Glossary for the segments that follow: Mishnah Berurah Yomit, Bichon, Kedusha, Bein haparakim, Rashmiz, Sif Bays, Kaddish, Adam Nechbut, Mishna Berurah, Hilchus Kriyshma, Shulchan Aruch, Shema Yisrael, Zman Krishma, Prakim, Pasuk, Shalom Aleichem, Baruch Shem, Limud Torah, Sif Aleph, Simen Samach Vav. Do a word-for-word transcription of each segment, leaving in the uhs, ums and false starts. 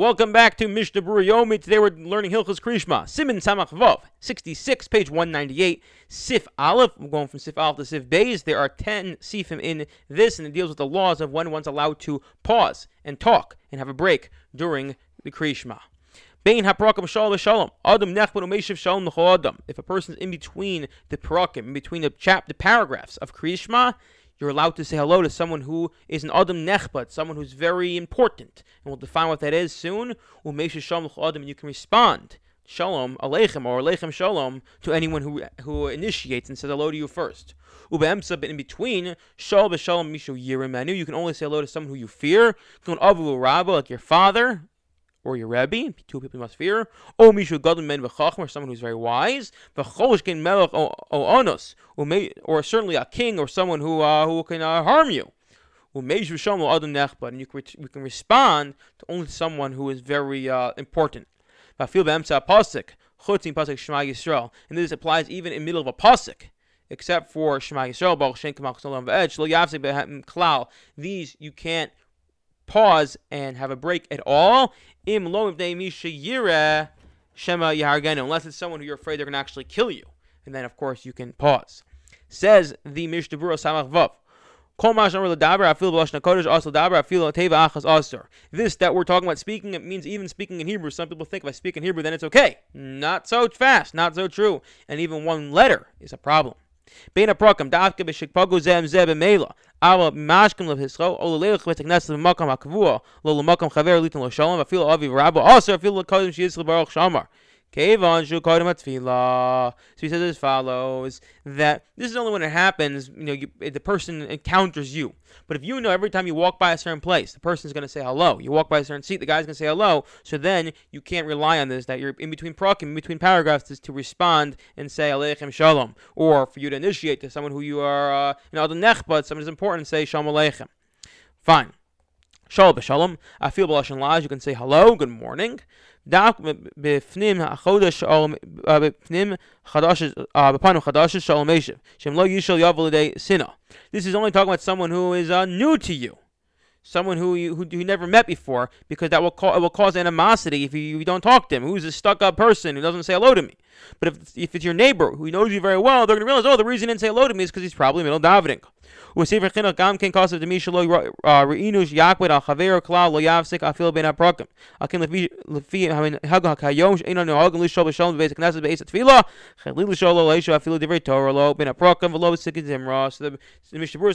Welcome back to Mishnah Berurah Yomit. Today we're learning Hilchus Kriyshma, Simen Samach Vav, sixty-six, page one ninety-eight, Sif Aleph. We're going from Sif Aleph to Sif Bays. There are ten Sifim in this, and it deals with the laws of when one's allowed to pause and talk and have a break during the Kriyshma. Bein haparakim shalom shalom. Adam Nechbut u'meishiv shalom l'chol adam. If a person's in between the Prakim, in between the chap, the paragraphs of Kriyshma, you're allowed to say hello to someone who is an Adam Nechbut, someone who's very important. And we'll define what that is soon. U'meishiv shalom l'chol adam, and you can respond, Shalom Aleichem, or Aleichem Shalom, to anyone who who initiates and says hello to you first. U'be'emsa, but in between, Shalom Shalom mishu yirimanu, you can only say hello to someone who you fear. Kun avu rabba, like your father, or your Rebbe, two people you must fear, or Mishu Gadol Men V'Chacham, or someone who's very wise, V'Choloshken Melech O'Onos, or certainly a king, or someone who uh, who can uh, harm you. U'Meishu Shalom Adam Nechbut, and you can, you can respond to only someone who is very uh, important. V'Afil B'Emsa Pasuk, Chutzim Pasuk Shema Yisrael, and this applies even in the middle of a Pasuk, except for Shema Yisrael, Baruch Shem K'mach Solam V'Ed, Shlo Yavsek B'Hem Klal. These you can't pause and have a break at all, unless it's someone who you're afraid they're going to actually kill you. And then, of course, you can pause. Says the Mishnah Berurah Samach Vav, this that we're talking about speaking, it means even speaking in Hebrew. Some people think if I speak in Hebrew, then it's okay. Not so fast, not so true. And even one letter is a problem. Bein haparakim davka b'shikpagu zeh zeh b'meila ala mashkim l'hisro o l'leilach b'tekneset b'makam hakavua lo l'makam chaver litin lo shalom v'afil aviv rabba also v'afil l'kodim she'yisrael baruch shamar kevan shu kodim atfilah. So he says as follows, that this is only when it happens, you know, you, the person encounters you. But if you know every time you walk by a certain place, the person's going to say hello. You walk by a certain seat, the guy's going to say hello. So then you can't rely on this, that you're in between prakim, in between paragraphs, is to respond and say Aleichem Shalom. Or for you to initiate to someone who you are, uh, you know, the nechbut, someone who's important, and say Shalom Aleichem. Fine. Shalom b'shalom. I feel b'lashon laz. You can say hello, good morning. This is only talking about someone who is uh, new to you, someone who you who you never met before, because that will cause it will cause animosity if you, you don't talk to him. Who's a stuck-up person who doesn't say hello to me? But if if it's your neighbor who knows you very well, they're going to realize, oh, the reason he didn't say hello to me is because he's probably middle davening. So the, the Mishnah Berurah is not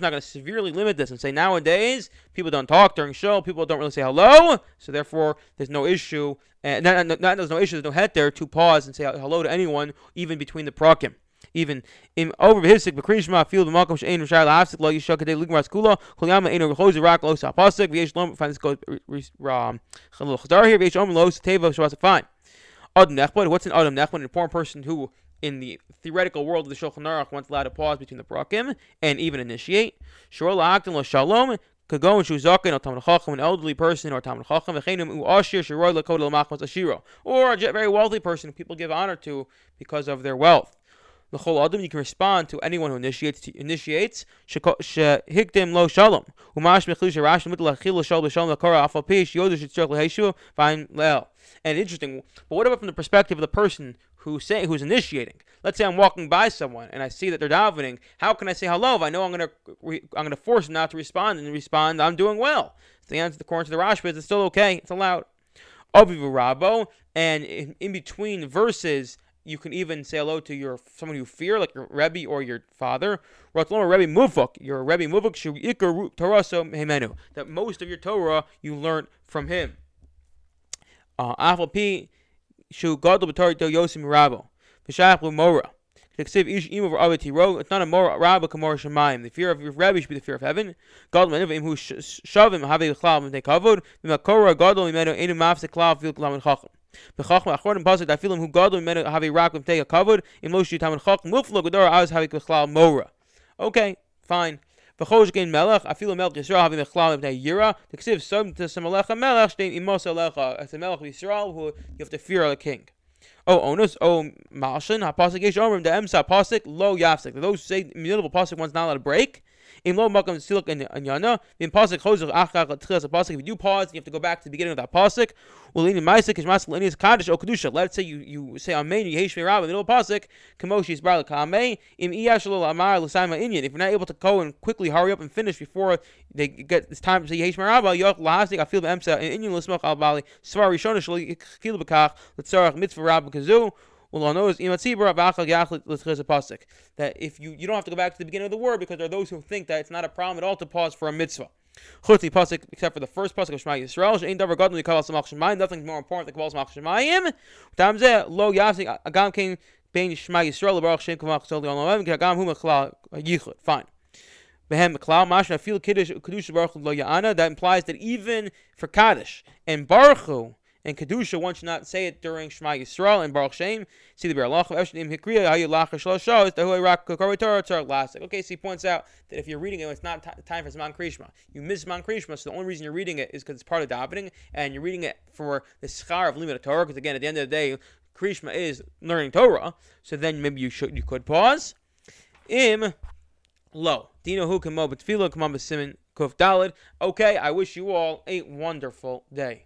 going to severely limit this and say nowadays people don't talk during shul, people don't really say hello, so therefore there's no issue, and not, not, not there's no issue, there's no head there to pause and say hello to anyone, even between the prakim. Even in over b'hisik b'krishma field b'malkom she'ein rishai la'afsik lo yishak kadei ligmaras kula kol yama einu rechozi rak lo sapasik v'yesh lom find this goes chalul chazar here v'yesh om lo sateva shavasik fine. Adam Nechbut, what's an Adam Nechbut? An important person who in the theoretical world of the Shulchan Aruch wants allowed to pause between the prakim and even initiate. Shor la'aktin lo shalom kagon shuzakin or tamil chacham, an elderly person or tamil chacham v'cheinum u ashir shiroi lakod l'machmas ashiro, or a very wealthy person who people give honor to because of their wealth. The whole adam, you can respond to anyone who initiates. Initiates. Shehikdim lo shalom. Umash mechlish rash mitlachil shalom shalom lekora afalpish yodu shitzrach leheshu fine lel. And interesting, but what about from the perspective of the person who say who's initiating? Let's say I'm walking by someone and I see that they're davening. How can I say hello if I know I'm gonna re, I'm gonna force them not to respond and respond? I'm doing well. It's the answer according to the Rashmiz. It's still okay. It's allowed. Avivu Rabo, and in, in between verses, you can even say hello to your someone you fear, like your Rebbe or your father. Rebbe Muvuk, your Rebbe Muvuk, that most of your Torah you learned from him. Afal P Shu Gadol B'Torah Yosim Rabbo V'Shayach L'Mora. It's not a more Rabba Kamor Shemaim. The fear of your Rebbe should be the fear of heaven. God Menuv Imhu Shavim Havi Klav Mnei Kavod V'Makora Gadol Imenu Enu Mafsek Klav Vil Klamin Chacham. Okay, fine. Who you have to fear a king. Oh, onus, oh, malshin, hapasik, yesh omrim, the emsa, pasik, lo yafsik. Those who say, middle of a pasik, one's not allowed to break. In lo makom siluk and yana. The pasuk chozur achar tchilas pasuk. If you do pause, you have to go back to the beginning of that pasuk. Ulini ma'aseh kishmas l'inias kaddish o kedusha. Let's say you you say amen yehesh me'rab in the middle of pasuk. Kamoshi yisbarlik amen im iyashlo amar l'sayma inyan. If you're not able to go and quickly hurry up and finish before they get it's time to say yehesh me'rab, yoch lahasik afil be'emsa inyan l'smach al bali svar yishona shlo yichil b'kach l'tzarach mitzvah rab kazu. That if you, you don't have to go back to the beginning of the word, because there are those who think that it's not a problem at all to pause for a mitzvah. Except for the first pasuk of Shema Yisrael, nothing's more important than Kabbalah Samach Shemayim. Fine. That implies that even for Kaddish and Baruch and Kedusha, one should not say it during Shema Yisrael and Baruch Shem. See the Berurah. Okay, so he points out that if you're reading it, it's not t- time for Zman Krishma. You miss Zman Krishma, so the only reason you're reading it is because it's part of davening, and you're reading it for the schar of Limud Torah, because again, at the end of the day, Krishma is learning Torah, so then maybe you should you could pause. Im lo. Dino hu kamo b'tfilo kamo b'simen kuf dalid. Okay, I wish you all a wonderful day.